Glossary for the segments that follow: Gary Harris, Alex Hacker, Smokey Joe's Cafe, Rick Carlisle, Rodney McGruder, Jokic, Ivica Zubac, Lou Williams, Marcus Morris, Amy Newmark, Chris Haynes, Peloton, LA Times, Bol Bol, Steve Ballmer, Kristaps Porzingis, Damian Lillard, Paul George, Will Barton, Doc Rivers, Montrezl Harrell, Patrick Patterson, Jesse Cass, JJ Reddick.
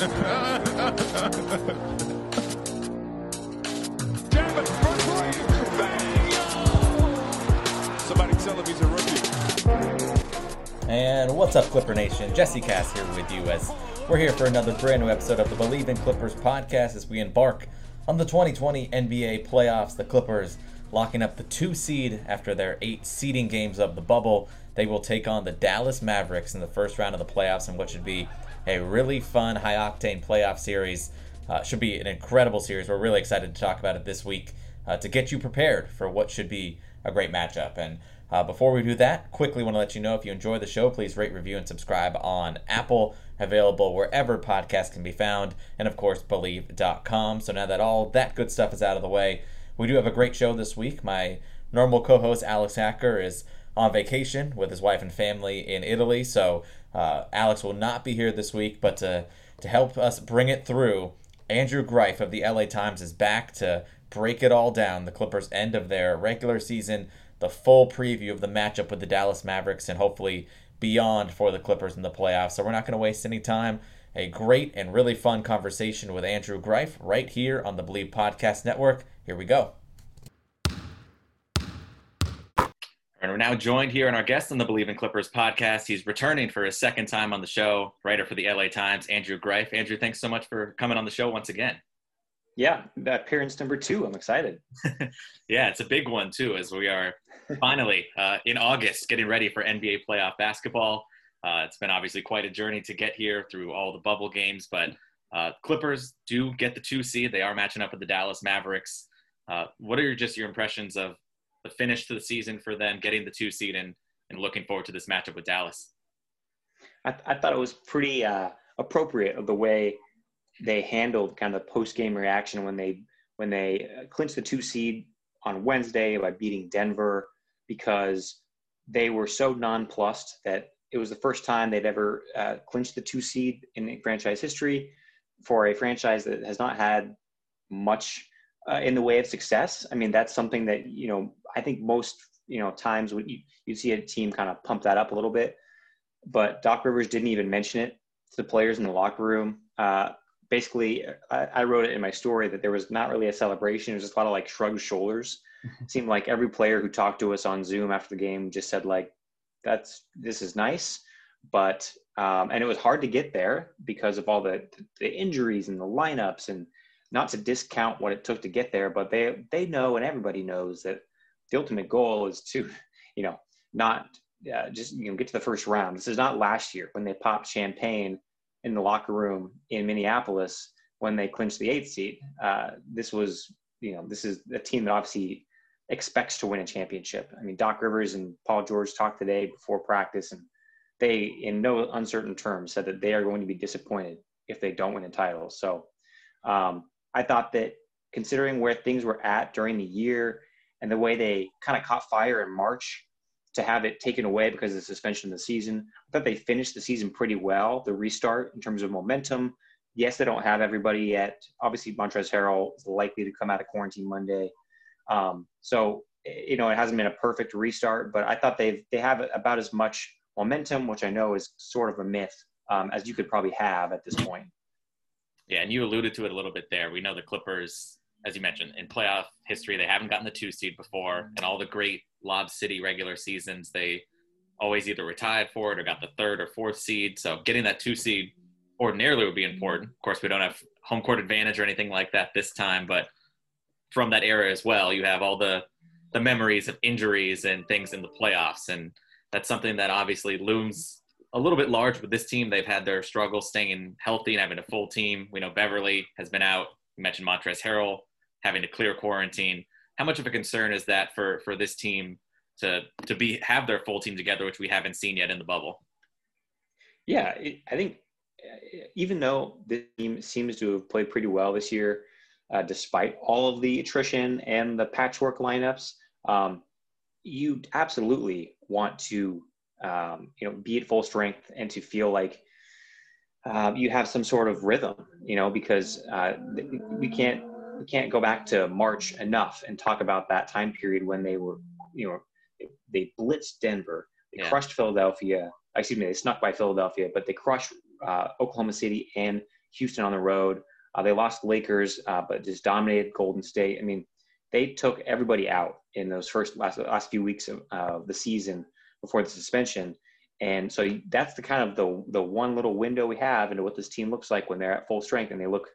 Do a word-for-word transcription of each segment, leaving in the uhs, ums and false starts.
Somebody tell him he's a rookie. And what's up, Clipper Nation? Jesse Cass here with you as we're here for another brand new episode of the Believe in Clippers podcast as we embark on the twenty twenty N B A playoffs. The Clippers locking up the two seed after their eight seeding games of the bubble. They will take on the Dallas Mavericks in the first round of the playoffs in what should be a really fun, high-octane playoff series. Uh, should be an incredible series. We're really excited to talk about it this week uh, to get you prepared for what should be a great matchup. And uh, before we do that, quickly want to let you know, if you enjoy the show, please rate, review, and subscribe on Apple, available wherever podcasts can be found, and of course, believe dot com. So now that all that good stuff is out of the way, we do have a great show this week. My normal co-host, Alex Hacker, is on vacation with his wife and family in Italy, so uh, Alex will not be here this week, but to, to help us bring it through, Andrew Greif of the L A Times is back to break it all down, the Clippers' end of their regular season, the full preview of the matchup with the Dallas Mavericks, and hopefully beyond for the Clippers in the playoffs, so we're not going to waste any time. A great and really fun conversation with Andrew Greif right here on the Believe Podcast Network. Here we go. And we're now joined here on our guest on the Believe in Clippers podcast. He's returning for his second time on the show, writer for the L A Times, Andrew Greif. Andrew, thanks so much for coming on the show once again. Yeah, appearance number two. I'm excited. Yeah, it's a big one, too, as we are finally uh, in August getting ready for N B A playoff basketball. Uh, it's been obviously quite a journey to get here through all the bubble games, but uh, Clippers do get the two seed. They are matching up with the Dallas Mavericks. Uh, what are your, just your impressions of the finish to the season for them, getting the two seed, and, and looking forward to this matchup with Dallas? I, th- I thought it was pretty uh, appropriate of the way they handled kind of the post-game reaction when they when they clinched the two seed on Wednesday by beating Denver, because they were so nonplussed that it was the first time they'd ever uh, clinched the two seed in franchise history for a franchise that has not had much uh, in the way of success. I mean, that's something that, you know, I think most, you know, times when you, you see a team kind of pump that up a little bit, but Doc Rivers didn't even mention it to the players in the locker room. Uh, basically, I, I wrote it in my story that there was not really a celebration. It was just a lot of like shrugged shoulders. It seemed like every player who talked to us on Zoom after the game just said like, that's, this is nice, but, um, and it was hard to get there because of all the, the injuries and the lineups, and not to discount what it took to get there, but they, they know, and everybody knows that the ultimate goal is to, you know, not uh, just, you know, get to the first round. This is not last year when they popped champagne in the locker room in Minneapolis when they clinched the eighth seed. Uh, this was, you know, this is a team that obviously expects to win a championship. I mean, Doc Rivers and Paul George talked today before practice, and they, in no uncertain terms, said that they are going to be disappointed if they don't win a title. So um, I thought that considering where things were at during the year and the way they kind of caught fire in March, to have it taken away because of the suspension of the season, I thought they finished the season pretty well, the restart in terms of momentum. Yes, they don't have everybody yet. Obviously, Montrezl Harrell is likely to come out of quarantine Monday. Um, so, you know, it hasn't been a perfect restart, but I thought they've, they have about as much momentum, which I know is sort of a myth, um, as you could probably have at this point. Yeah. And you alluded to it a little bit there. We know the Clippers, as you mentioned, in playoff history, they haven't gotten the two seed before, and all the great Lob City regular seasons, they always either retired for it or got the third or fourth seed. So getting that two seed ordinarily would be important. Of course, we don't have home court advantage or anything like that this time, but from that era as well, you have all the, the memories of injuries and things in the playoffs. And that's something that obviously looms a little bit large with this team. They've had their struggles staying healthy and having a full team. We know Beverley has been out. You mentioned Montrezl Harrell having to clear quarantine. How much of a concern is that for, for this team to, to be, have their full team together, which we haven't seen yet in the bubble? Yeah, it, I think even though the team seems to have played pretty well this year, uh, despite all of the attrition and the patchwork lineups, um, you absolutely want to, um, you know, be at full strength and to feel like uh, you have some sort of rhythm, you know, because uh, we can't, we can't go back to March enough and talk about that time period when they were, you know, they blitzed Denver, they yeah. crushed Philadelphia, excuse me, they snuck by Philadelphia, but they crushed uh, Oklahoma City and Houston on the road. Uh, they lost Lakers, uh, but just dominated Golden State. I mean, they took everybody out in those first last, last few weeks of uh, the season before the suspension. And so that's the kind of the, the one little window we have into what this team looks like when they're at full strength and they look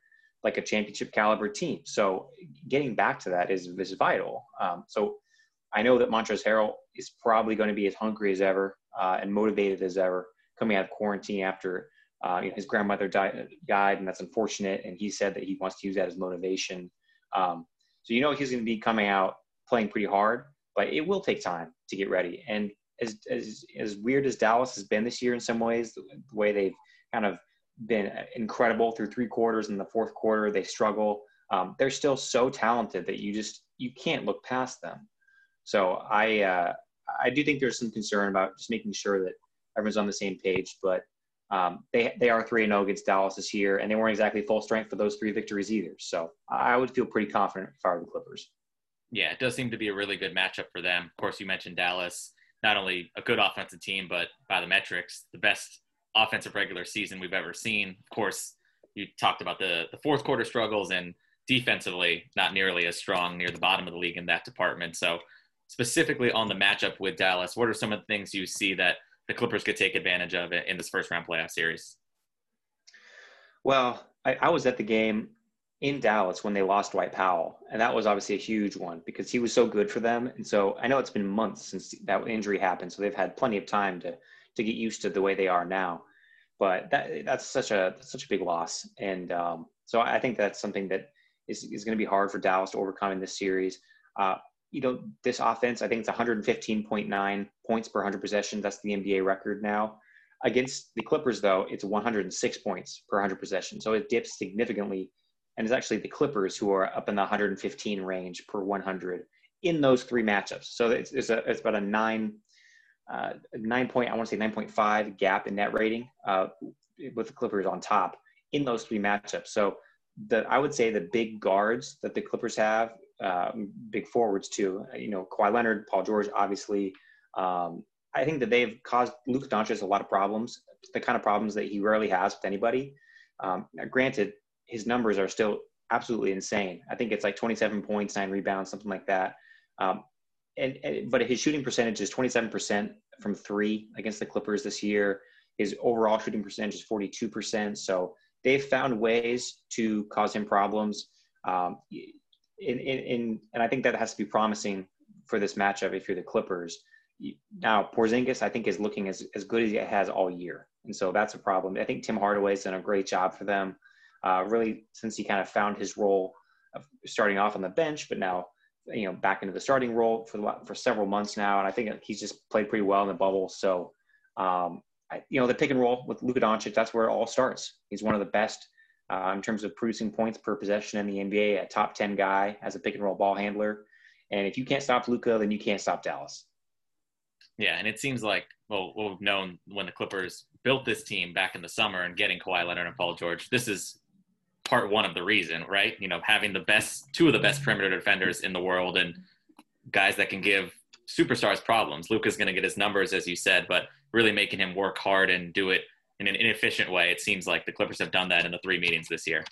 like a championship caliber team. So getting back to that is, is vital. Um, so I know that Montrezl Harrell is probably going to be as hungry as ever uh, and motivated as ever coming out of quarantine after uh, you know, his grandmother died, died, and that's unfortunate. And he said that he wants to use that as motivation. Um, so, you know, he's going to be coming out playing pretty hard, but it will take time to get ready. And as, as, as weird as Dallas has been this year in some ways, the, the way they've kind of been incredible through three quarters, and the fourth quarter they struggle. Um, they're still so talented that you just, you can't look past them. So I, uh, I do think there's some concern about just making sure that everyone's on the same page, but um, they, they are three and oh against Dallas this year, and they weren't exactly full strength for those three victories either. So I would feel pretty confident if I were the Clippers. Yeah, it does seem to be a really good matchup for them. Of course, you mentioned Dallas, not only a good offensive team, but by the metrics, the best offensive regular season we've ever seen. Of course, you talked about the, the fourth quarter struggles, and defensively, not nearly as strong, near the bottom of the league in that department. So specifically on the matchup with Dallas, what are some of the things you see that the Clippers could take advantage of in this first round playoff series? Well, I, I was at the game in Dallas when they lost Dwight Powell, and that was obviously a huge one because he was so good for them. And so I know it's been months since that injury happened, so they've had plenty of time to to get used to the way they are now. But that that's such a that's such a big loss. And um, so I think that's something that is, is going to be hard for Dallas to overcome in this series. Uh, you know, this offense, I think it's one fifteen point nine points per one hundred possessions. That's the N B A record now. Against the Clippers, though, it's one hundred six points per one hundred possessions. So it dips significantly. And it's actually the Clippers who are up in the one fifteen range per one hundred in those three matchups. So it's, it's, a, it's about a nine, uh, nine point, I want to say nine point five gap in net rating uh, with the Clippers on top in those three matchups. So the, I would say the big guards that the Clippers have, uh, big forwards too, you know, Kawhi Leonard, Paul George, obviously. Um, I think that they've caused Luka Doncic a lot of problems, the kind of problems that he rarely has with anybody. Um, granted, his numbers are still absolutely insane. I think it's like twenty-seven points, nine rebounds, something like that. Um, and, and but his shooting percentage is twenty-seven percent from three against the Clippers this year. His overall shooting percentage is forty-two percent. So they've found ways to cause him problems. Um, in, in, in, and I think that has to be promising for this matchup if you're the Clippers. Now, Porzingis, I think, is looking as, as good as he has all year. And so that's a problem. I think Tim Hardaway has done a great job for them. Uh, really, since he kind of found his role of starting off on the bench, but now, you know, back into the starting role for the, for several months now, and I think he's just played pretty well in the bubble. So, um, I, you know, the pick and roll with Luka Doncic, that's where it all starts. He's one of the best uh, in terms of producing points per possession in the N B A, a top ten guy as a pick and roll ball handler. And if you can't stop Luka, then you can't stop Dallas. Yeah, and it seems like, well, what we've known when the Clippers built this team back in the summer and getting Kawhi Leonard and Paul George, this is part one of the reason, right? You know, having the best, two of the best perimeter defenders in the world and guys that can give superstars problems. Luka's going to get his numbers, as you said, but really making him work hard and do it in an inefficient way. It seems like the Clippers have done that in the three meetings this year.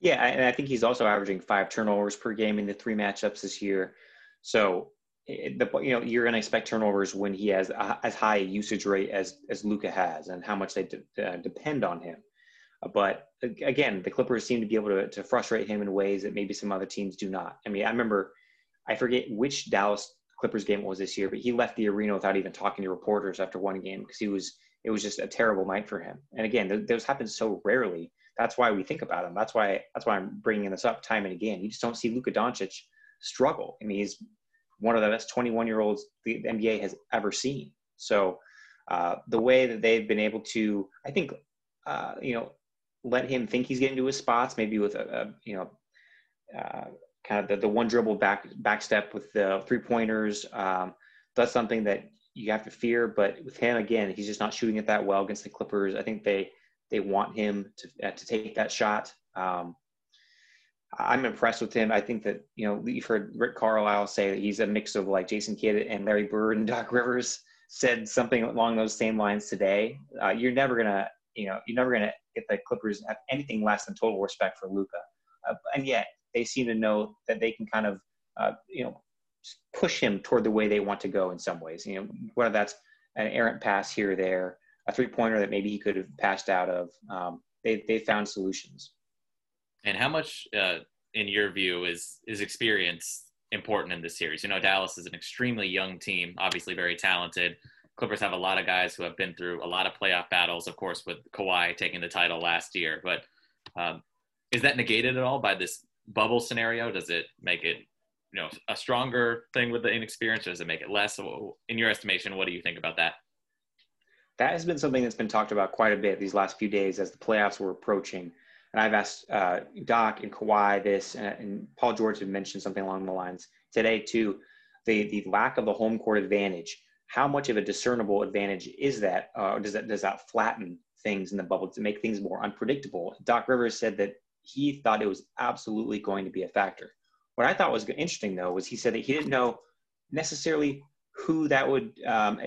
Yeah, and I think he's also averaging five turnovers per game in the three matchups this year. So, it, the, you know, you're going to expect turnovers when he has a, as high a usage rate as, as Luka has and how much they de- uh, depend on him. But again, the Clippers seem to be able to, to frustrate him in ways that maybe some other teams do not. I mean, I remember, I forget which Dallas Clippers game it was this year, but he left the arena without even talking to reporters after one game because he was, it was just a terrible night for him. And again, th- those happen so rarely. That's why we think about him. That's why, that's why I'm bringing this up time and again. You just don't see Luka Doncic struggle. I mean, he's one of the best twenty-one-year-olds the N B A has ever seen. So uh, the way that they've been able to, I think, uh, you know, let him think he's getting to his spots, maybe with a, a you know, uh, kind of the, the one dribble back back step with the three pointers. Um, that's something that you have to fear. But with him, again, he's just not shooting it that well against the Clippers. I think they they want him to uh, to take that shot. Um, I'm impressed with him. I think that, you know, you've heard Rick Carlisle say that he's a mix of like Jason Kidd and Larry Bird, and Doc Rivers said something along those same lines today. Uh, you're never going to, you know, you're never going to get the Clippers have anything less than total respect for Luka. Uh, and yet they seem to know that they can kind of, uh, you know, push him toward the way they want to go in some ways. You know, whether that's an errant pass here or there, a three-pointer that maybe he could have passed out of. Um, they they found solutions. And how much, uh, in your view, is is experience important in this series? You know, Dallas is an extremely young team, obviously very talented. Clippers have a lot of guys who have been through a lot of playoff battles, of course, with Kawhi taking the title last year. But um, is that negated at all by this bubble scenario? Does it make it, you know, a stronger thing with the inexperience, or does it make it less? In your estimation, what do you think about that? That has been something that's been talked about quite a bit these last few days as the playoffs were approaching. And I've asked uh, Doc and Kawhi this, and, and Paul George had mentioned something along the lines today too, the the lack of the home court advantage. How much of a discernible advantage is that? Uh, does that does that flatten things in the bubble to make things more unpredictable? Doc Rivers said that he thought it was absolutely going to be a factor. What I thought was interesting though was he said that he didn't know necessarily who that would um,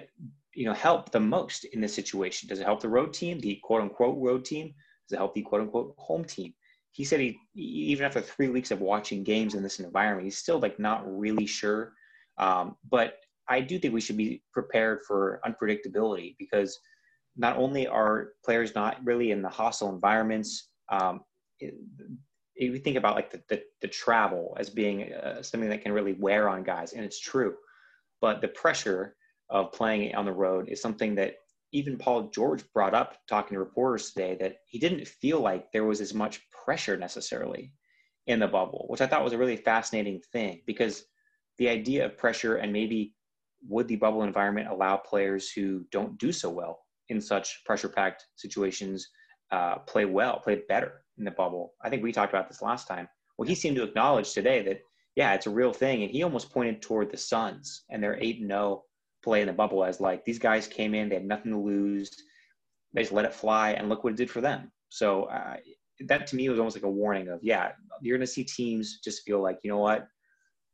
you know help the most in this situation. Does it help the road team, the quote unquote road team? Is a healthy, quote unquote, home team. He said he, even after three weeks of watching games in this environment, he's still like not really sure. Um, but I do think we should be prepared for unpredictability, because not only are players not really in the hostile environments, um, it, it, we think about like the, the, the travel as being uh, something that can really wear on guys, and it's true. But the pressure of playing on the road is something that even Paul George brought up talking to reporters today, that he didn't feel like there was as much pressure necessarily in the bubble, which I thought was a really fascinating thing, because the idea of pressure and maybe would the bubble environment allow players who don't do so well in such pressure-packed situations uh, play well, play better in the bubble. I think we talked about this last time. Well, he seemed to acknowledge today that, yeah, it's a real thing. And he almost pointed toward the Suns and their eight and oh play in the bubble as like, these guys came in, they had nothing to lose, they just let it fly, and look what it did for them. So uh, that to me was almost like a warning of, yeah, you're going to see teams just feel like, you know what,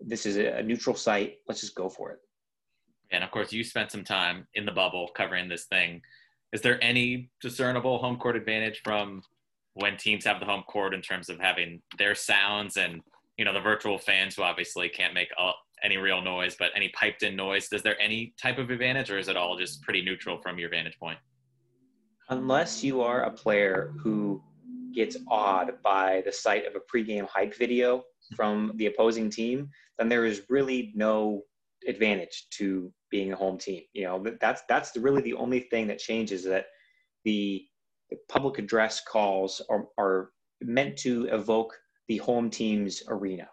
this is a neutral site, let's just go for it. And of course, you spent some time in the bubble covering this thing. Is there any discernible home court advantage from when teams have the home court in terms of having their sounds and, you know, the virtual fans who obviously can't make all, any real noise, but any piped in noise? Is there any type of advantage, or is it all just pretty neutral from your vantage point? Unless you are a player who gets awed by the sight of a pregame hype video from the opposing team, then there is really no advantage to being a home team. You know, that's, that's really the only thing that changes, that the, the public address calls are, are meant to evoke the home team's arena.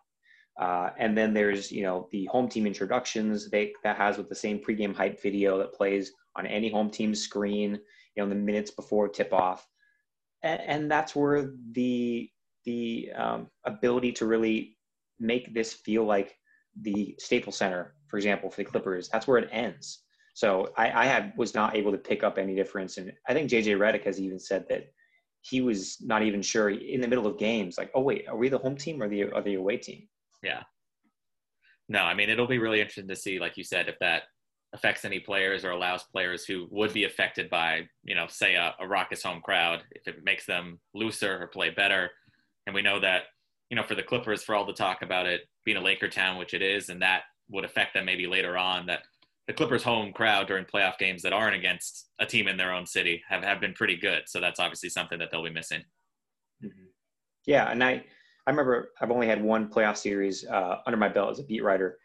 Uh, and then there's, you know, the home team introductions they, that has with the same pregame hype video that plays on any home team screen, you know, the minutes before tip off. And, and that's where the, the um, ability to really make this feel like the Staples Center, for example, for the Clippers, that's where it ends. So I, I had, was not able to pick up any difference. And I think J J Reddick has even said that he was not even sure in the middle of games, like, oh wait, are we the home team or the, or the away team? Yeah. No, I mean, it'll be really interesting to see, like you said, if that affects any players or allows players who would be affected by, you know, say a, a raucous home crowd, if it makes them looser or play better. And we know that, you know, for the Clippers, for all the talk about it being a Laker town, which it is, and that would affect them maybe later on, that the Clippers home crowd during playoff games that aren't against a team in their own city have, have been pretty good. So that's obviously something that they'll be missing. Mm-hmm. Yeah. And I, I remember I've only had one playoff series uh, under my belt as a beat writer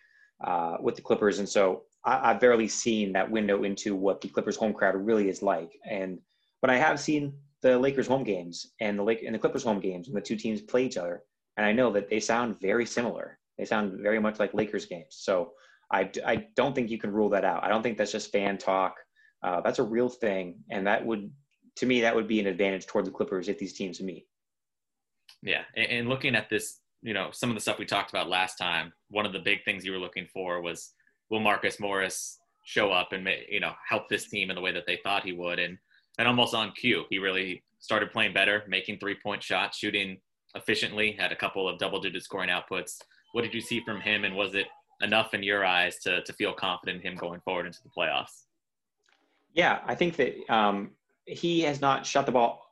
uh, with the Clippers. And so I, I've barely seen that window into what the Clippers home crowd really is like. And, but I have seen the Lakers home games and the Lake and the Clippers home games when the two teams play each other. And I know that they sound very similar. They sound very much like Lakers games. So I, I don't think you can rule that out. I don't think that's just fan talk. Uh, that's a real thing. And that would to me, that would be an advantage toward the Clippers if these teams meet. Yeah. And, and looking at this, you know, some of the stuff we talked about last time, one of the big things you were looking for was, will Marcus Morris show up and, you know, help this team in the way that they thought he would? And, and almost on cue, he really started playing better, making three-point shots, shooting efficiently, had a couple of double-digit scoring outputs. What did you see from him, and was it enough in your eyes to to feel confident in him going forward into the playoffs? Yeah, I think that um, he has not shot the ball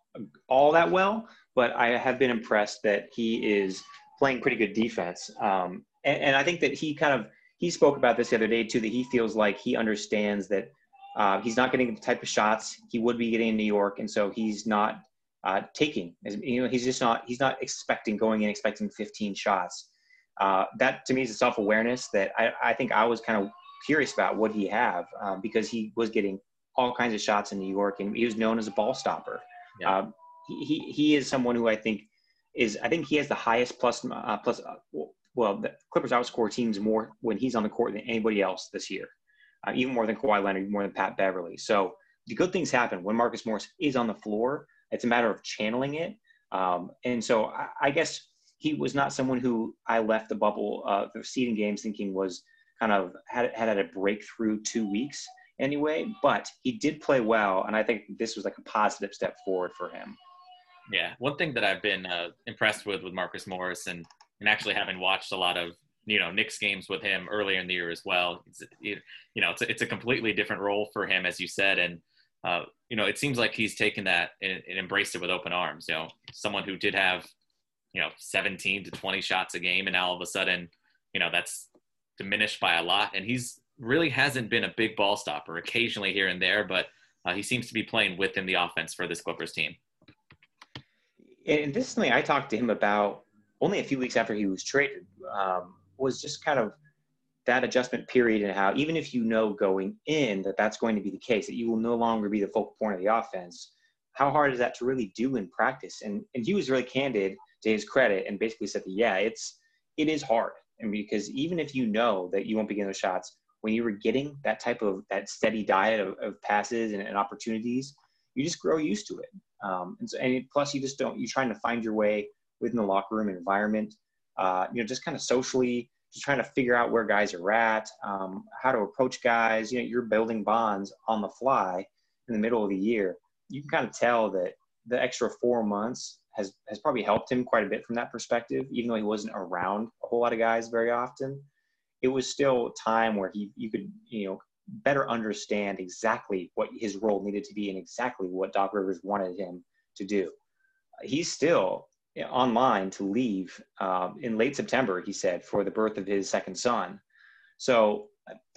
all that well, but I have been impressed that he is playing pretty good defense. Um, and, and I think that he kind of, he spoke about this the other day too, that he feels like he understands that uh, he's not getting the type of shots he would be getting in New York. And so he's not uh, taking, you know, he's just not, he's not expecting going in, expecting fifteen shots. Uh, that to me is a self-awareness that I, I think I was kind of curious about what he have uh, because he was getting all kinds of shots in New York and he was known as a ball stopper. Yeah. Uh, he, he, he is someone who I think is, I think he has the highest plus, uh, plus uh, well, the Clippers outscore teams more when he's on the court than anybody else this year, uh, even more than Kawhi Leonard, more than Pat Beverley. So the good things happen when Marcus Morris is on the floor. It's a matter of channeling it. Um, and so I, I guess he was not someone who I left the bubble uh, the seeding games thinking was kind of had, had had a breakthrough two weeks anyway, but he did play well. And I think this was like a positive step forward for him. Yeah. One thing that I've been uh, impressed with, with Marcus Morris and, and actually having watched a lot of, you know, Knicks games with him earlier in the year as well. It's, it, you know, it's a, it's a completely different role for him, as you said. And, uh, you know, it seems like he's taken that and, and embraced it with open arms. You know, someone who did have, you know, seventeen to twenty shots a game. And now all of a sudden, you know, that's diminished by a lot. And he's really hasn't been a big ball stopper, occasionally here and there, but uh, he seems to be playing within the offense for this Clippers team. And this is something I talked to him about only a few weeks after he was traded, um, was just kind of that adjustment period and how, even if you know going in that that's going to be the case, that you will no longer be the focal point of the offense, how hard is that to really do in practice? And and he was really candid, to his credit, and basically said that, yeah, it's, it is hard. And because even if you know that you won't be getting those shots, when you were getting that type of, that steady diet of, of passes and, and opportunities, you just grow used to it. Um, and so, and plus you just don't, you're trying to find your way within the locker room environment, uh, you know, just kind of socially, just trying to figure out where guys are at, um, how to approach guys, you know, you're building bonds on the fly in the middle of the year. You can kind of tell that the extra four months has, has probably helped him quite a bit from that perspective, even though he wasn't around a whole lot of guys very often. It was still time where he, you could, you know, better understand exactly what his role needed to be and exactly what Doc Rivers wanted him to do. He's still online to leave um, in late September, he said, for the birth of his second son. So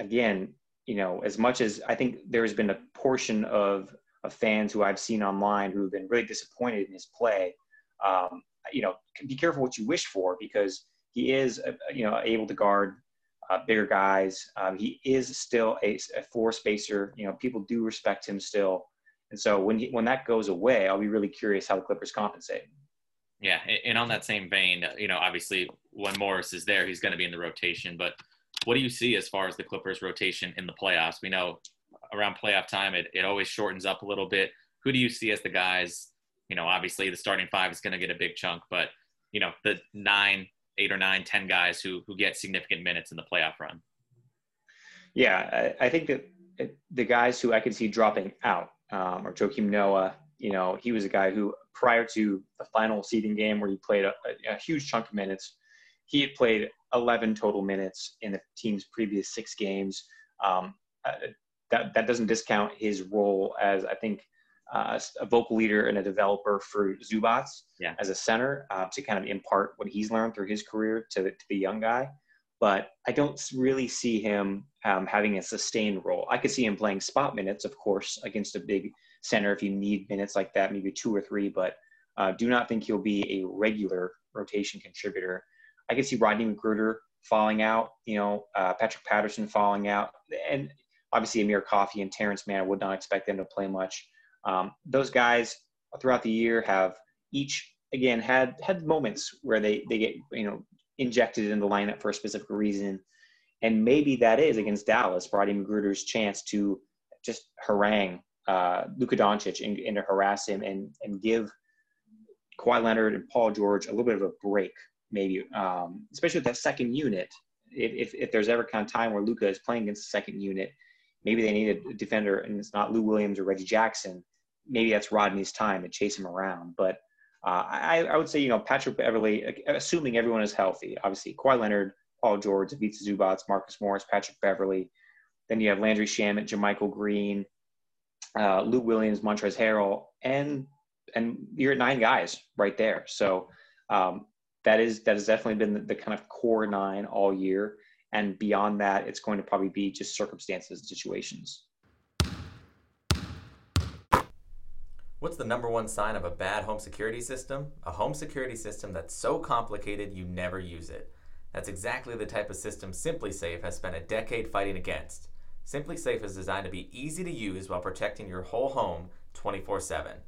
again, you know, as much as I think there's been a portion of, of fans who I've seen online who've been really disappointed in his play, um, you know, be careful what you wish for, because he is, uh, you know, able to guard Uh, bigger guys. Um, he is still a, a floor spacer. You know, people do respect him still. And so when he, when that goes away, I'll be really curious how the Clippers compensate. Yeah. And on that same vein, you know, obviously when Morris is there, he's going to be in the rotation, but what do you see as far as the Clippers rotation in the playoffs? We know around playoff time, it, it always shortens up a little bit. Who do you see as the guys, you know, obviously the starting five is going to get a big chunk, but you know, the nine, eight or nine, ten guys who who get significant minutes in the playoff run? Yeah, I, I think that the guys who I could see dropping out um, are Joachim Noah. You know, he was a guy who, prior to the final seeding game where he played a, a, a huge chunk of minutes, he had played eleven total minutes in the team's previous six games. Um, uh, that, that doesn't discount his role as, I think, Uh, a vocal leader and a developer for Zubac yeah. as a center uh, to kind of impart what he's learned through his career to, to the young guy. But I don't really see him um, having a sustained role. I could see him playing spot minutes, of course, against a big center if you need minutes like that, maybe two or three, but uh, do not think he'll be a regular rotation contributor. I could see Rodney McGruder falling out, you know, uh, Patrick Patterson falling out, and obviously Amir Coffey and Terrence Mann, I would not expect them to play much. Um, those guys throughout the year have each, again, had had moments where they, they get, you know, injected in the lineup for a specific reason. And maybe that is against Dallas, Rodney McGruder's chance to just harangue uh, Luka Doncic and, and to harass him and, and give Kawhi Leonard and Paul George a little bit of a break, maybe, um, especially with that second unit. If, if, if there's ever kind of time where Luka is playing against the second unit, maybe they need a defender and it's not Lou Williams or Reggie Jackson. Maybe that's Rodney's time to chase him around. But uh, I, I would say, you know, Patrick Beverley, assuming everyone is healthy, obviously Kawhi Leonard, Paul George, Ivica Zubac, Marcus Morris, Patrick Beverley. Then you have Landry Shamet, JaMychal Green, uh, Lou Williams, Montrezl Harrell, and and you're at nine guys right there. So um, that is that has definitely been the, the kind of core nine all year. And beyond that, it's going to probably be just circumstances and situations. What's the number one sign of a bad home security system? A home security system that's so complicated you never use it. That's exactly the type of system SimpliSafe has spent a decade fighting against. SimpliSafe is designed to be easy to use while protecting your whole home twenty-four seven.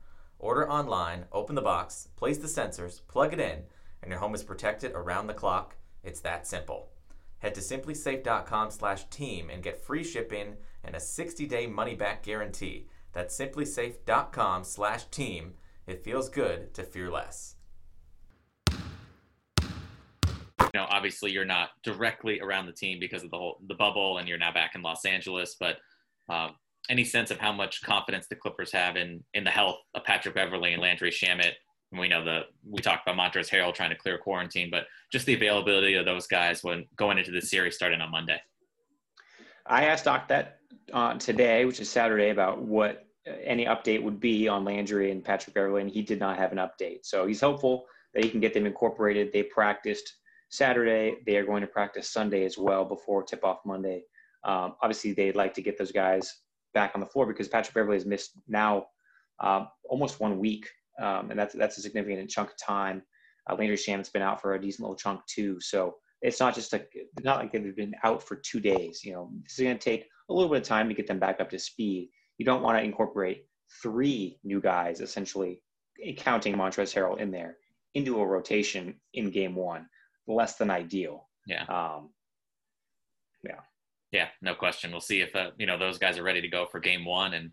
Order online, open the box, place the sensors, plug it in, and your home is protected around the clock. It's that simple. Head to simply safe dot com slash team and get free shipping and a sixty day money-back guarantee. That's simply safe dot com slash team. It feels good to fear less. Now, obviously, you're not directly around the team because of the whole the bubble, and you're now back in Los Angeles. But um, any sense of how much confidence the Clippers have in in the health of Patrick Beverley and Landry Shamet? And we know the we talked about Montrezl Harrell trying to clear quarantine, but just the availability of those guys when going into the series starting on Monday. I asked Doc that uh, today, which is Saturday, about what any update would be on Landry and Patrick Beverley, and he did not have an update. So he's hopeful that he can get them incorporated. They practiced Saturday. They are going to practice Sunday as well before tip-off Monday. Um, obviously, they'd like to get those guys back on the floor because Patrick Beverley has missed now uh, almost one week, um, and that's that's a significant chunk of time. Uh, Landry Shamet's been out for a decent little chunk too, so it's not just like not like they've been out for two days. You know, this is going to take a little bit of time to get them back up to speed. You don't want to incorporate three new guys, essentially, counting Montrezl Harrell in there, into a rotation in game one. Less than ideal. Yeah. Um, yeah. Yeah. No question. We'll see if, uh, you know, those guys are ready to go for game one and,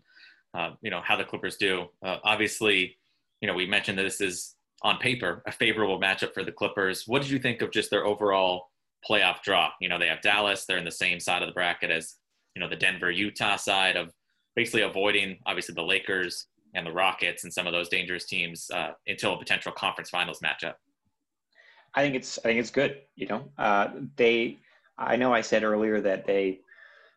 uh, you know, how the Clippers do. Uh, obviously, you know, we mentioned that this is on paper a favorable matchup for the Clippers. What did you think of just their overall playoff draw? You know, they have Dallas. They're in the same side of the bracket as, you know, the Denver, Utah side of basically avoiding obviously the Lakers and the Rockets and some of those dangerous teams uh, until a potential conference finals matchup. I think it's I think it's good, you know. Uh, they I know I said earlier that they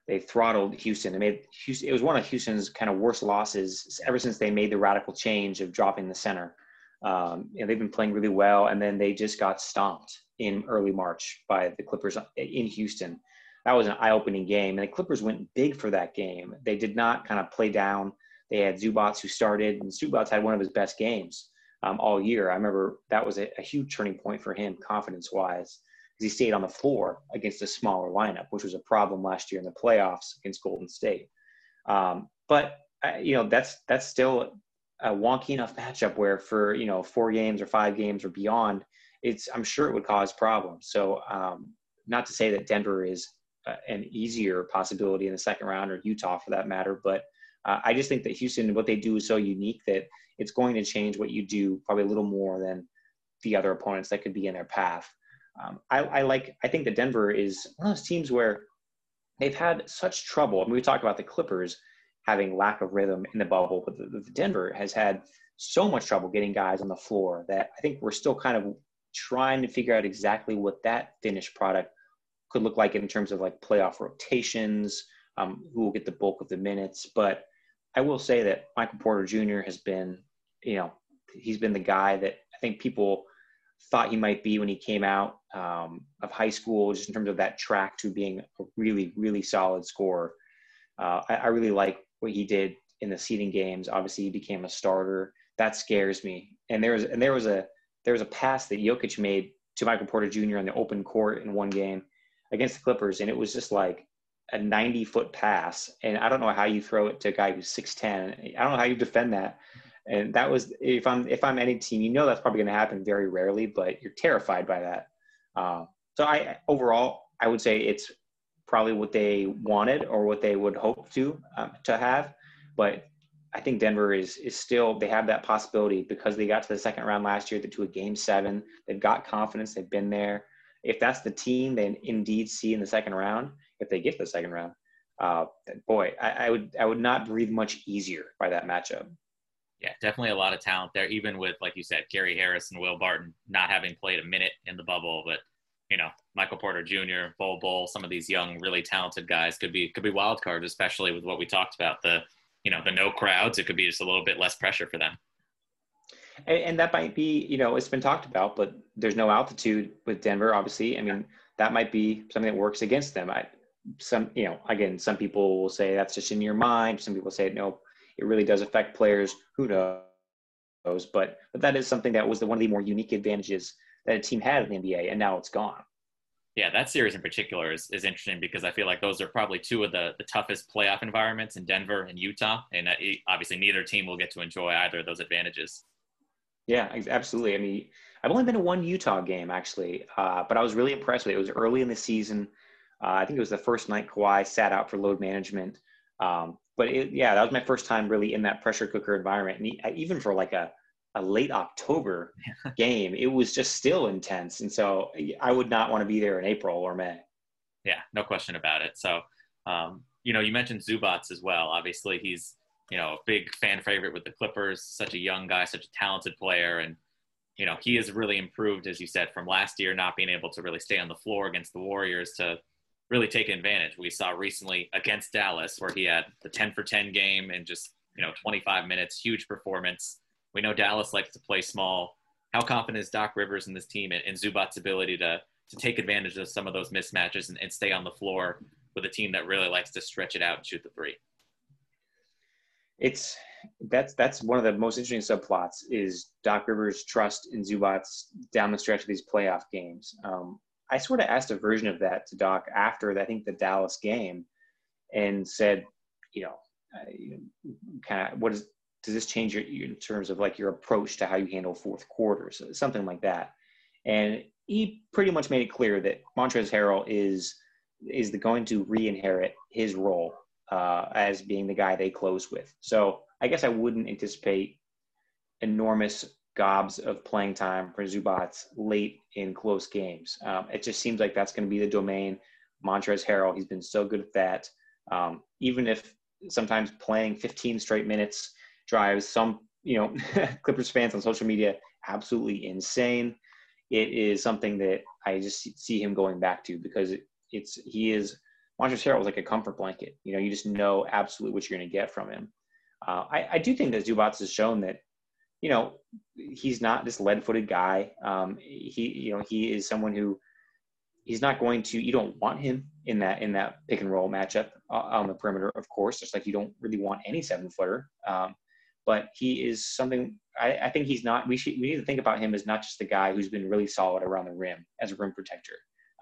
they throttled Houston. They made Houston, it was one of Houston's kind of worst losses ever since they made the radical change of dropping the center. Um, and they've been playing really well, and then they just got stomped in early March by the Clippers in Houston. That was an eye-opening game, and the Clippers went big for that game. They did not kind of play down. They had Zubac who started, and Zubac had one of his best games. Um, all year. I remember that was a, a huge turning point for him confidence-wise because he stayed on the floor against a smaller lineup, which was a problem last year in the playoffs against Golden State. Um, but, uh, you know, that's that's still a wonky enough matchup where for, you know, four games or five games or beyond, it's I'm sure it would cause problems. So um, not to say that Denver is uh, an easier possibility in the second round or Utah for that matter, but Uh, I just think that Houston, what they do is so unique that it's going to change what you do probably a little more than the other opponents that could be in their path. Um, I, I like, I think that Denver is one of those teams where they've had such trouble. I mean, we talked about the Clippers having lack of rhythm in the bubble, but the, the Denver has had so much trouble getting guys on the floor that I think we're still kind of trying to figure out exactly what that finished product could look like in terms of like playoff rotations, um, who will get the bulk of the minutes, but I will say that Michael Porter Junior has been, you know, he's been the guy that I think people thought he might be when he came out um, of high school, just in terms of that track to being a really, really solid scorer. Uh, I, I really like what he did in the seeding games. Obviously, he became a starter. That scares me. And there was and there was a there was a pass that Jokic made to Michael Porter Junior on the open court in one game against the Clippers, and it was just like a ninety foot pass. And I don't know how you throw it to a guy who's six ten. I don't know how you defend that. And that was, if I'm, if I'm any team, you know, that's probably going to happen very rarely, but you're terrified by that. Um, so I, overall, I would say it's probably what they wanted or what they would hope to, um, to have, but I think Denver is is still, they have that possibility because they got to the second round last year, they to a game seven. They've got confidence. They've been there. If that's the team they indeed see in the second round, if they get to the second round, uh, boy, I, I would I would not breathe much easier by that matchup. Yeah, definitely a lot of talent there, even with, like you said, Gary Harris and Will Barton not having played a minute in the bubble. But, you know, Michael Porter Junior, Bol Bol, some of these young, really talented guys could be could be wild cards, especially with what we talked about, the, you know, the no crowds. It could be just a little bit less pressure for them. And, and that might be, you know, it's been talked about, but there's no altitude with Denver, obviously. I mean, that might be something that works against them. I, some, you know, again, some people will say that's just in your mind. Some people say, no, it really does affect players. Who knows? But, but that is something that was the, one of the more unique advantages that a team had in the N B A, and now it's gone. Yeah, that series in particular is, is interesting because I feel like those are probably two of the, the toughest playoff environments in Denver and Utah, and uh, obviously neither team will get to enjoy either of those advantages. Yeah, absolutely. I mean, I've only been to one Utah game, actually, uh, but I was really impressed with it. It was early in the season. Uh, I think it was the first night Kawhi sat out for load management. Um, but, it, yeah, that was my first time really in that pressure cooker environment. And even for like a, a late October game, it was just still intense. And so I would not want to be there in April or May. Yeah, no question about it. So, um, you know, you mentioned Zubac as well. Obviously, he's, you know, a big fan favorite with the Clippers, such a young guy, such a talented player. And, you know, he has really improved, as you said, from last year, not being able to really stay on the floor against the Warriors to really take advantage. We saw recently against Dallas where he had the ten for ten game and just, you know, twenty-five minutes, huge performance. We know Dallas likes to play small. How confident is Doc Rivers and this team and, and Zubac's ability to to take advantage of some of those mismatches and, and stay on the floor with a team that really likes to stretch it out and shoot the three? It's that's that's one of the most interesting subplots is Doc Rivers' trust in Zubac down the stretch of these playoff games. Um, I sort of asked a version of that to Doc after I think the Dallas game, and said, you know, uh, kind of what is. Does this change your, in terms of like your approach to how you handle fourth quarters, something like that? And he pretty much made it clear that Montrezl Harrell is is the, going to re-inherit his role uh, as being the guy they close with. So I guess I wouldn't anticipate enormous gobs of playing time for Zubac late in close games. Um, it just seems like that's going to be the domain. Montrezl Harrell, he's been so good at that. Um, even if sometimes playing fifteen straight minutes drives some, you know, Clippers fans on social media absolutely insane. It is something that I just see him going back to because it, it's he is Montrezl Harrell was like a comfort blanket. You know, you just know absolutely what you're going to get from him. Uh, I, I do think that Zubac has shown that, you know, he's not this lead-footed guy. Um, he, you know, he is someone who he's not going to. You don't want him in that in that pick and roll matchup uh, on the perimeter, of course. Just like you don't really want any seven footer. Um, But he is something I, I think he's not. We should we need to think about him as not just the guy who's been really solid around the rim as a rim protector.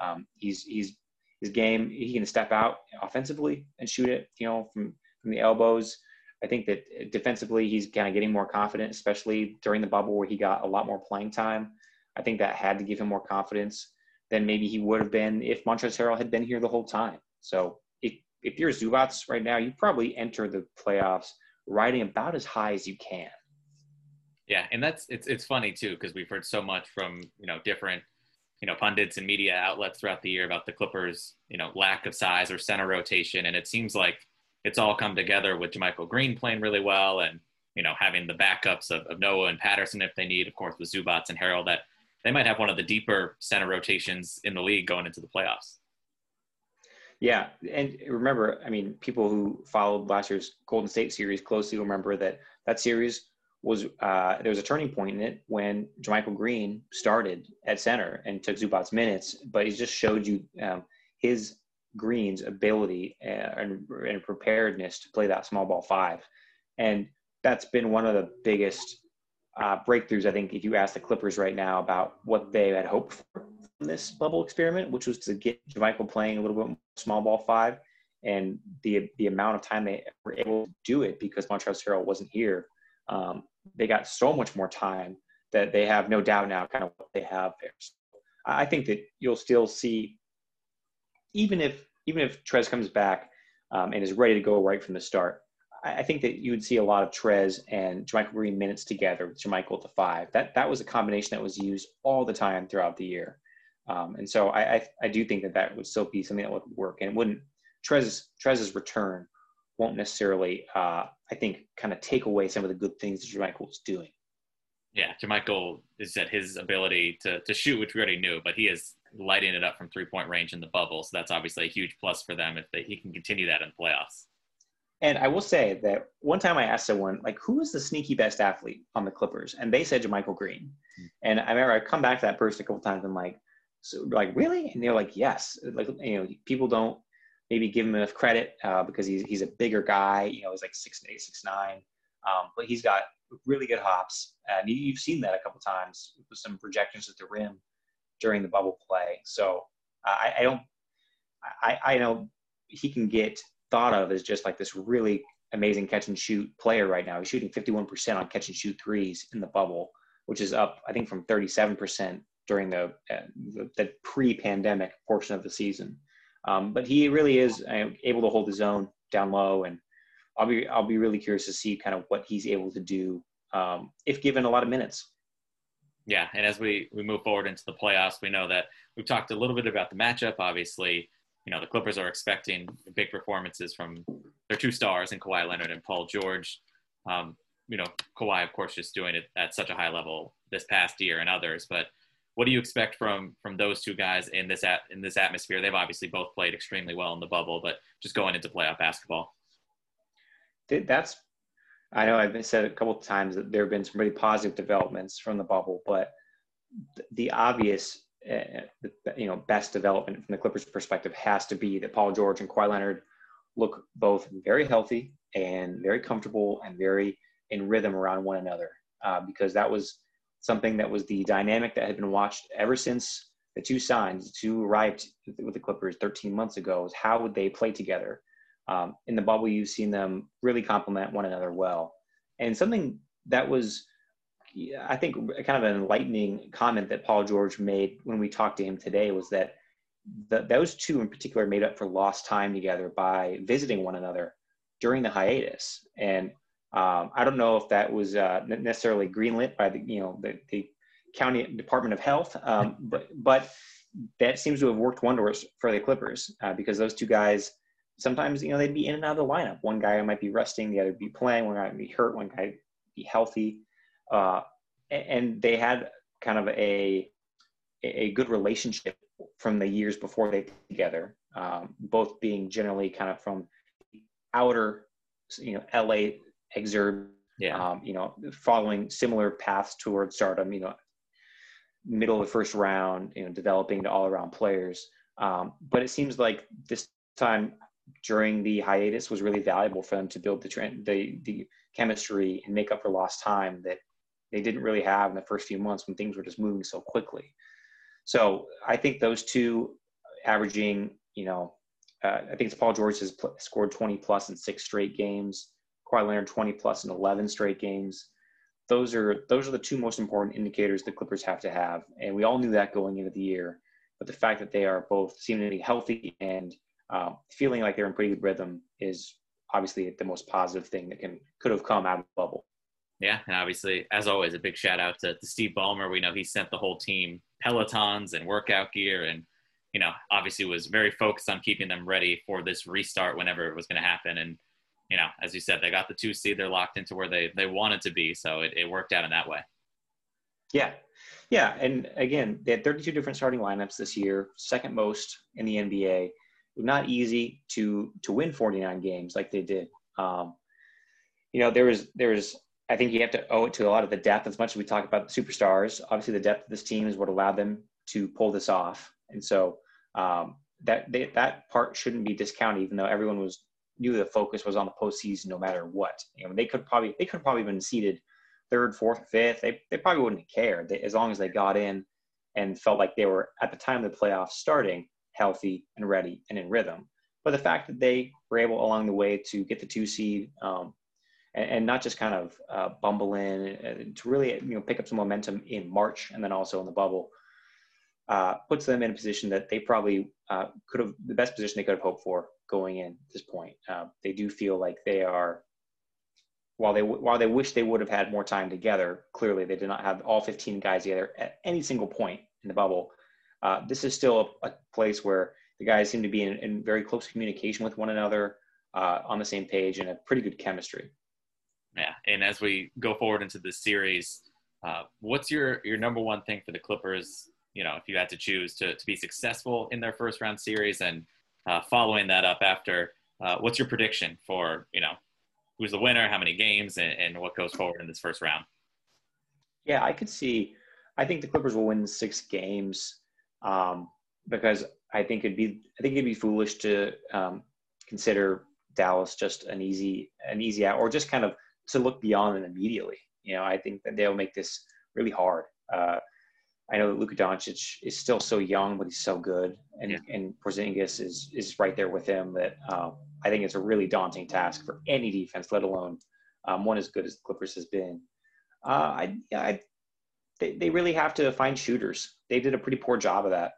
Um, he's he's his game. He can step out offensively and shoot it, you know, from from the elbows. I think that defensively he's kind of getting more confident, especially during the bubble where he got a lot more playing time. I think that had to give him more confidence than maybe he would have been if Montrezl Harrell had been here the whole time. So if if you're Zubac right now, you probably enter the playoffs riding about as high as you can. Yeah, and that's it's it's funny too because we've heard so much from, you know, different, you know, pundits and media outlets throughout the year about the Clippers, you know, lack of size or center rotation, and it seems like it's all come together with JaMychal Green playing really well and, you know, having the backups of, of Noah and Patterson if they need, of course, with Zubac and Harrell, that they might have one of the deeper center rotations in the league going into the playoffs. Yeah, and remember, I mean, people who followed last year's Golden State series closely remember that that series was, uh, there was a turning point in it when JaMychal Green started at center and took Zubac's minutes, but he just showed you um, his, Green's ability and, and preparedness to play that small ball five. And that's been one of the biggest uh, breakthroughs, I think, if you ask the Clippers right now about what they had hoped for this bubble experiment, which was to get JaMychal playing a little bit more small ball five, and the the amount of time they were able to do it because Montrezl Harrell wasn't here, um, they got so much more time that they have no doubt now kind of what they have there. So I think that you'll still see, even if even if Trez comes back um, and is ready to go right from the start, I think that you would see a lot of Trez and JaMychal Green minutes together with JaMychal at the five. That that was a combination that was used all the time throughout the year. Um, and so I, I I do think that that would still be something that would work. And it wouldn't Trez's, Trez's return won't necessarily, uh, I think, kind of take away some of the good things that JaMychal was doing. Yeah, JaMychal is at his ability to to shoot, which we already knew, but he is lighting it up from three-point range in the bubble. So that's obviously a huge plus for them if they, he can continue that in the playoffs. And I will say that one time I asked someone, like, who is the sneaky best athlete on the Clippers? And they said JaMychal Green. Mm-hmm. And I remember I come back to that person a couple times and I'm like, so, like, really? And they're like, yes. Like, you know, people don't maybe give him enough credit uh, because he's he's a bigger guy. You know, he's like six eight, six nine. Um, but he's got really good hops. And you've seen that a couple times with some projections at the rim during the bubble play. So uh, I, I don't I, – I know he can get – thought of as just like this really amazing catch and shoot player right now. He's shooting fifty-one percent on catch and shoot threes in the bubble, which is up, I think, from thirty-seven percent during the uh, the, the pre-pandemic portion of the season. Um, but he really is uh, able to hold his own down low, and I'll be I'll be really curious to see kind of what he's able to do um, if given a lot of minutes. Yeah, and as we we move forward into the playoffs, we know that we've talked a little bit about the matchup, obviously. You know, the Clippers are expecting big performances from their two stars in Kawhi Leonard and Paul George. Um, you know, Kawhi, of course, just doing it at such a high level this past year and others. But what do you expect from from those two guys in this at, in this atmosphere? They've obviously both played extremely well in the bubble, but just going into playoff basketball. That's, I know I've said a couple of times that there have been some really positive developments from the bubble, but the obvious Uh, the, you know, best development from the Clippers' perspective has to be that Paul George and Kawhi Leonard look both very healthy and very comfortable and very in rhythm around one another, uh, because that was something that was the dynamic that had been watched ever since the two signed, the two arrived with the Clippers thirteen months ago, is how would they play together. Um, in the bubble, you've seen them really complement one another well. And something that was I think kind of an enlightening comment that Paul George made when we talked to him today was that the, those two in particular made up for lost time together by visiting one another during the hiatus. And um, I don't know if that was uh, necessarily greenlit by the, you know, the, the county department of health, um, but, but that seems to have worked wonders for the Clippers uh, because those two guys, sometimes, you know, they'd be in and out of the lineup. One guy might be resting, the other would be playing, one guy would be hurt, one guy would be healthy. Uh, and they had kind of a a good relationship from the years before they played together, um, both being generally kind of from outer, you know, L A exurb, yeah. um, you know, following similar paths towards stardom, you know, middle of the first round, you know, developing to all-around players. Um, but it seems like this time during the hiatus was really valuable for them to build the trend, the the chemistry and make up for lost time that they didn't really have in the first few months when things were just moving so quickly. So I think those two averaging, you know, uh, I think Paul George has pl- scored twenty plus in six straight games, Kawhi Leonard twenty plus in eleven straight games. Those are, those are the two most important indicators the Clippers have to have. And we all knew that going into the year, but the fact that they are both seemingly healthy and uh, feeling like they're in pretty good rhythm is obviously the most positive thing that can, could have come out of the bubble. Yeah, and obviously, as always, a big shout-out to, to Steve Ballmer. We know he sent the whole team Pelotons and workout gear and, you know, obviously was very focused on keeping them ready for this restart whenever it was going to happen. And, you know, as you said, they got the two seed. They're locked into where they, they wanted to be, so it, it worked out in that way. Yeah, yeah, and again, they had thirty-two different starting lineups this year, second most in the N B A. Not easy to to win forty-nine games like they did. Um, you know, there was there was – I think you have to owe it to a lot of the depth. As much as we talk about the superstars, obviously the depth of this team is what allowed them to pull this off. And so um, that they, that part shouldn't be discounted, even though everyone was knew the focus was on the postseason, no matter what. You know, they could probably they could probably been seeded third, fourth, fifth. They they probably wouldn't have cared they, as long as they got in and felt like they were at the time of the playoffs starting healthy and ready and in rhythm. But the fact that they were able along the way to get the two seed. Um, and not just kind of uh, bumble in, uh, to really, you know, pick up some momentum in March and then also in the bubble, uh, puts them in a position that they probably uh, could have, the best position they could have hoped for going in at this point. Uh, they do feel like they are while they while they wish they would have had more time together, clearly they did not have all fifteen guys together at any single point in the bubble. Uh, this is still a, a place where the guys seem to be in, in very close communication with one another, uh, on the same page, and a pretty good chemistry. Yeah, and as we go forward into this series, uh, what's your, your number one thing for the Clippers, you know, if you had to choose to, to be successful in their first round series, and uh, following that up after, uh, what's your prediction for, you know, who's the winner, how many games, and, and what goes forward in this first round? Yeah, I could see, I think the Clippers will win six games um, because I think it'd be, I think it'd be foolish to um, consider Dallas just an easy, an easy out, or just kind of to look beyond it immediately. You know, I think that they'll make this really hard. Uh, I know that Luka Doncic is still so young, but he's so good. And, yeah. and Porzingis is, is right there with him, that um, I think it's a really daunting task for any defense, let alone um, one as good as the Clippers has been. Uh, I, I, they, they really have to find shooters. They did a pretty poor job of that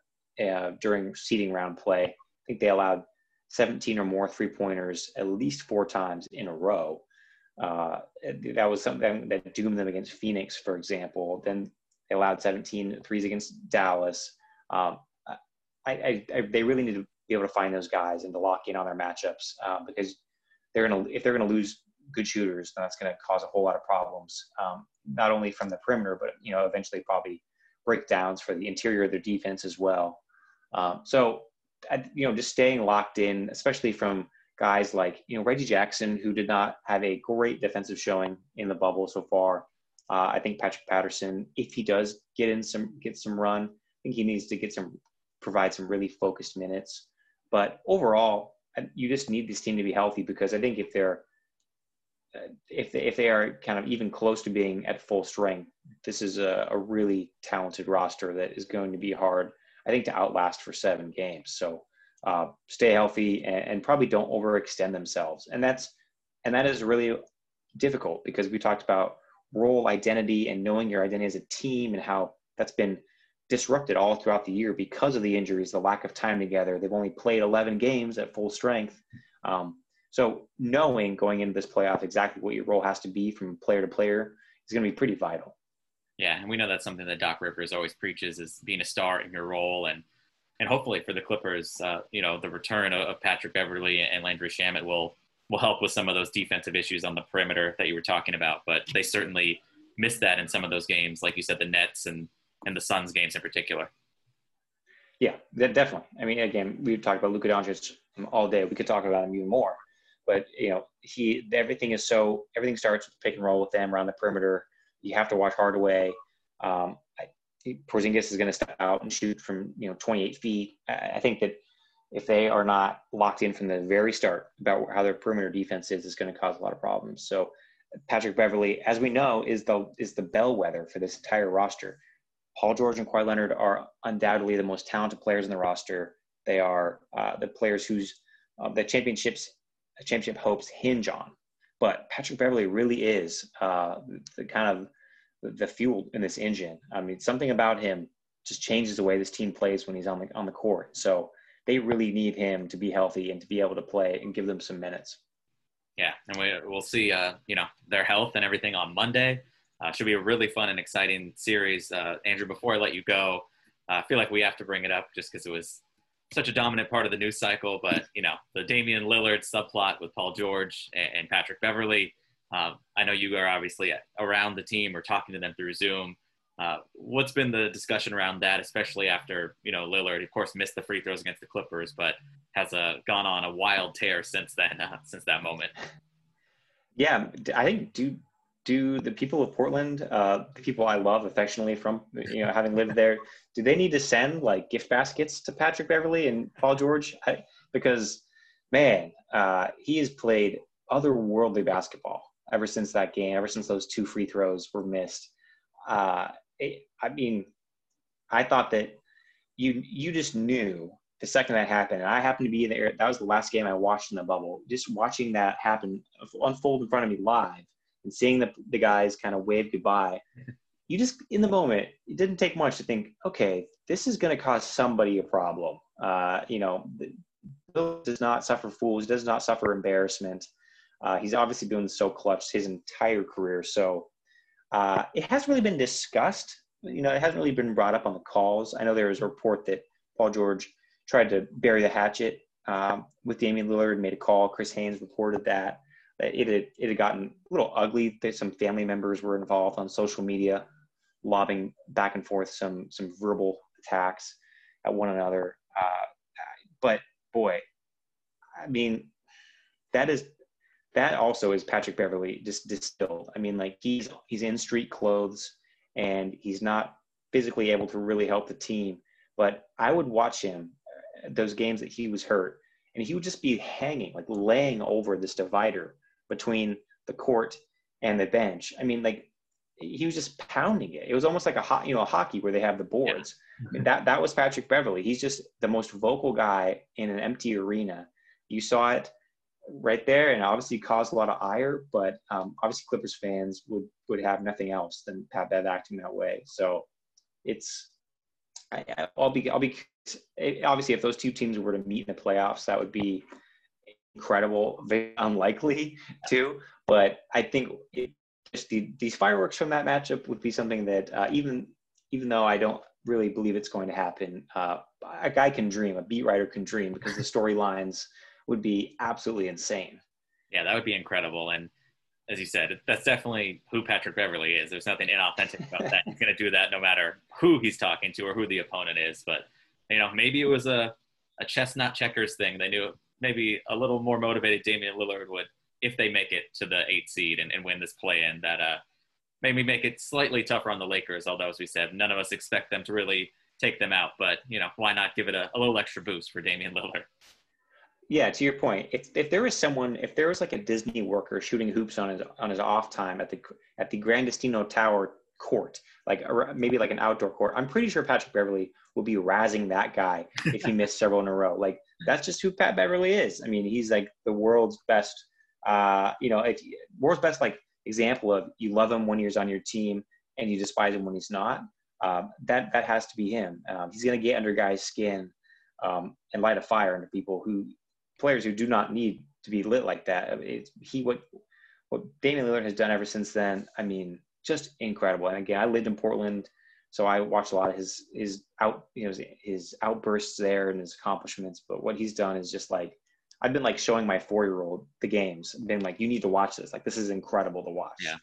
uh, during seeding round play. I think they allowed seventeen or more three-pointers at least four times in a row. Uh, that was something that doomed them against Phoenix, for example. Then they allowed seventeen threes against Dallas. Um, I, I, I, they really need to be able to find those guys and to lock in on their matchups, um, because they're gonna, if they're going to lose good shooters, then that's going to cause a whole lot of problems, um, not only from the perimeter, but, you know, eventually probably breakdowns for the interior of their defense as well. Um, so, I, you know, just staying locked in, especially from guys like, you know, Reggie Jackson, who did not have a great defensive showing in the bubble so far. Uh, I think Patrick Patterson, if he does get in some, get some run, I think he needs to get some, provide some really focused minutes. But overall, you just need this team to be healthy, because I think if they're, if they, if they are kind of even close to being at full strength, this is a, a really talented roster that is going to be hard, I think, to outlast for seven games. So, Uh, stay healthy, and, and probably don't overextend themselves. And that's, and that is really difficult, because we talked about role identity and knowing your identity as a team, and how that's been disrupted all throughout the year because of the injuries, the lack of time together. They've only played eleven games at full strength. Um, so knowing going into this playoff exactly what your role has to be from player to player is going to be pretty vital. Yeah. And we know that's something that Doc Rivers always preaches, is being a star in your role. And And hopefully for the Clippers, uh, you know, the return of, of Patrick Beverley and Landry Shamet will will help with some of those defensive issues on the perimeter that you were talking about. But they certainly missed that in some of those games, like you said, the Nets and, and the Suns games in particular. Yeah, definitely. I mean, again, we've talked about Luka Doncic all day. We could talk about him even more. But, you know, he everything is so – everything starts with pick and roll with them around the perimeter. You have to watch Hardaway. Um, I, Porzingis is going to step out and shoot from, you know, twenty-eight feet. I think that if they are not locked in from the very start about how their perimeter defense is, it's going to cause a lot of problems. So Patrick Beverley, as we know, is the is the bellwether for this entire roster. Paul George and Kawhi Leonard are undoubtedly the most talented players in the roster. They are uh, the players whose uh, the championships championship hopes hinge on. But Patrick Beverley really is uh, the kind of the fuel in this engine. I mean, something about him just changes the way this team plays when he's on the, on the court. So they really need him to be healthy and to be able to play and give them some minutes. Yeah. And we, we'll see, uh, you know, their health and everything on Monday. Uh, should be a really fun and exciting series. Uh, Andrew, before I let you go, uh, I feel like we have to bring it up just because it was such a dominant part of the news cycle, but you know, the Damian Lillard subplot with Paul George and, and Patrick Beverley. Um, I know you are obviously around the team or talking to them through Zoom. Uh, what's been the discussion around that, especially after, you know, Lillard, of course, missed the free throws against the Clippers, but has uh, gone on a wild tear since then, uh, since that moment? Yeah, I think do do the people of Portland, uh, the people I love affectionately from, you know, having lived there, do they need to send like gift baskets to Patrick Beverley and Paul George? I, because, man, uh, he has played otherworldly basketball ever since that game, ever since those two free throws were missed. Uh, it, I mean, I thought that you you just knew the second that happened. And I happened to be in the air. That was the last game I watched in the bubble. Just watching that happen, unfold in front of me live, and seeing the, the guys kind of wave goodbye, you just, in the moment, it didn't take much to think, okay, this is going to cause somebody a problem. Uh, you know, Bill does not suffer fools. He does not suffer embarrassment. Uh, he's obviously been so clutch his entire career. So uh, it hasn't really been discussed. You know, it hasn't really been brought up on the calls. I know there was a report that Paul George tried to bury the hatchet um, with Damian Lillard and made a call. Chris Haynes reported that. It had, it had gotten a little ugly. Some family members were involved on social media, lobbing back and forth some some verbal attacks at one another. Uh, but, boy, I mean, that is that also is Patrick Beverley just distilled. I mean, like, he's he's in street clothes, and he's not physically able to really help the team. But I would watch him, those games that he was hurt, and he would just be hanging, like laying over this divider between the court and the bench. I mean, like, he was just pounding it. It was almost like a ho- you know, a hockey where they have the boards. Yeah. I mean, that, that was Patrick Beverley. He's just the most vocal guy in an empty arena. You saw it right there, and obviously caused a lot of ire, but um, obviously Clippers fans would, would have nothing else than Pat Bev acting that way. So it's, I, I'll be, I'll be, it, obviously if those two teams were to meet in the playoffs, that would be incredible, very unlikely too. But I think it, just the, these fireworks from that matchup would be something that uh, even even though I don't really believe it's going to happen, uh, a guy can dream, a beat writer can dream, because the storylines would be absolutely insane. Yeah, that would be incredible. And as you said, that's definitely who Patrick Beverley is. There's nothing inauthentic about that. He's going to do that no matter who he's talking to or who the opponent is. But, you know, maybe it was a, a chestnut checkers thing. They knew maybe a little more motivated Damian Lillard would, if they make it to the eighth seed and, and win this play-in, that uh, maybe make it slightly tougher on the Lakers, although, as we said, none of us expect them to really take them out. But, you know, why not give it a, a little extra boost for Damian Lillard? Yeah, to your point, if if there was someone, if there was like a Disney worker shooting hoops on his on his off time at the at the Grandestino Tower court, like a, maybe like an outdoor court, I'm pretty sure Patrick Beverley will be razzing that guy if he missed several in a row. Like, that's just who Pat Beverley is. I mean, he's like the world's best. Uh, you know, if, world's best like example of you love him when he's on your team and you despise him when he's not. Uh, that that has to be him. Um, he's gonna get under guys' skin um, and light a fire into people who. Players who do not need to be lit like that. It's, he what what Damian Lillard has done ever since then. I mean, just incredible. And again, I lived in Portland, so I watched a lot of his his out you know his, his outbursts there and his accomplishments. But what he's done is just like I've been like showing my four year old the games. I've been like, you need to watch this. Like, this is incredible to watch. Yeah.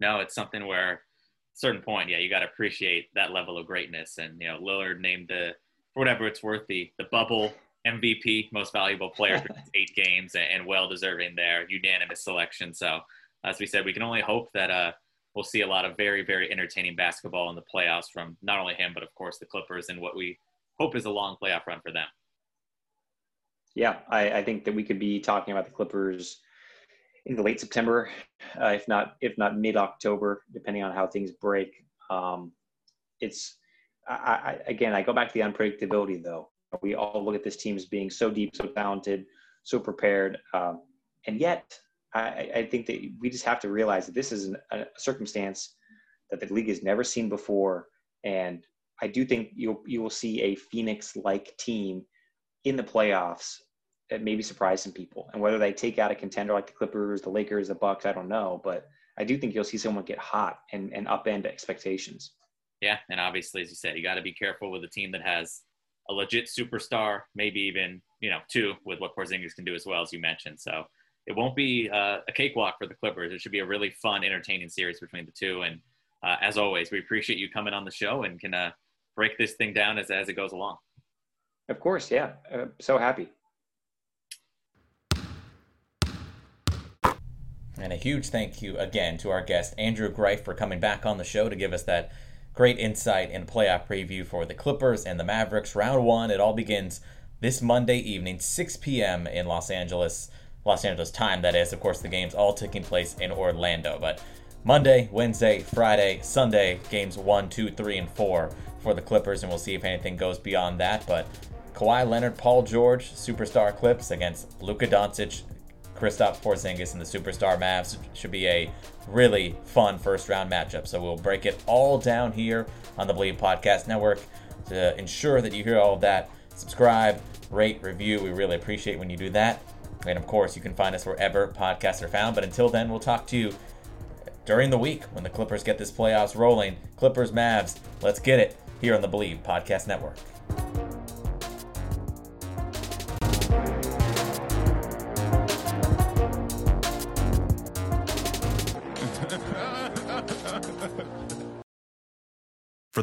No, it's something where at a certain point, yeah, you got to appreciate that level of greatness. And you know, Lillard named the for whatever it's worth the the bubble M V P, most valuable player for eight games, and well-deserving there, unanimous selection. So, as we said, we can only hope that uh, we'll see a lot of very, very entertaining basketball in the playoffs from not only him, but of course the Clippers, and what we hope is a long playoff run for them. Yeah, I, I think that we could be talking about the Clippers in the late September, uh, if not if not mid-October, depending on how things break. Um, it's I, I, again, I go back to the unpredictability, though. We all look at this team as being so deep, so talented, so prepared. Um, and yet, I, I think that we just have to realize that this is an, a circumstance that the league has never seen before. And I do think you'll, you will see a Phoenix-like team in the playoffs that maybe surprise some people. And whether they take out a contender like the Clippers, the Lakers, the Bucks, I don't know. But I do think you'll see someone get hot and, and upend expectations. Yeah, and obviously, as you said, you got to be careful with a team that has – a legit superstar, maybe even, you know, two with what Porzingis can do as well, as you mentioned. So it won't be uh, a cakewalk for the Clippers. It should be a really fun, entertaining series between the two. And uh, as always, we appreciate you coming on the show and can uh, break this thing down as, as it goes along. Of course. Yeah. Uh, so happy. And a huge thank you again to our guest, Andrew Greif, for coming back on the show to give us that great insight and playoff preview for the Clippers and the Mavericks. Round one, it all begins this Monday evening, six p.m. in Los Angeles. Los Angeles time, that is. Of course, the game's all taking place in Orlando. But Monday, Wednesday, Friday, Sunday, games one, two, three, and four for the Clippers. And we'll see if anything goes beyond that. But Kawhi Leonard, Paul George, superstar clips against Luka Doncic, Kristaps Porzingis, and the superstar Mavs. Should be a really fun first round matchup. So we'll break it all down here on the Bleed Podcast Network. To ensure that you hear all of that, subscribe, rate, review. We really appreciate when you do that. And of course, you can find us wherever podcasts are found. But until then, we'll talk to you during the week when the Clippers get this playoffs rolling. Clippers, Mavs, let's get it here on the Believe Podcast Network. For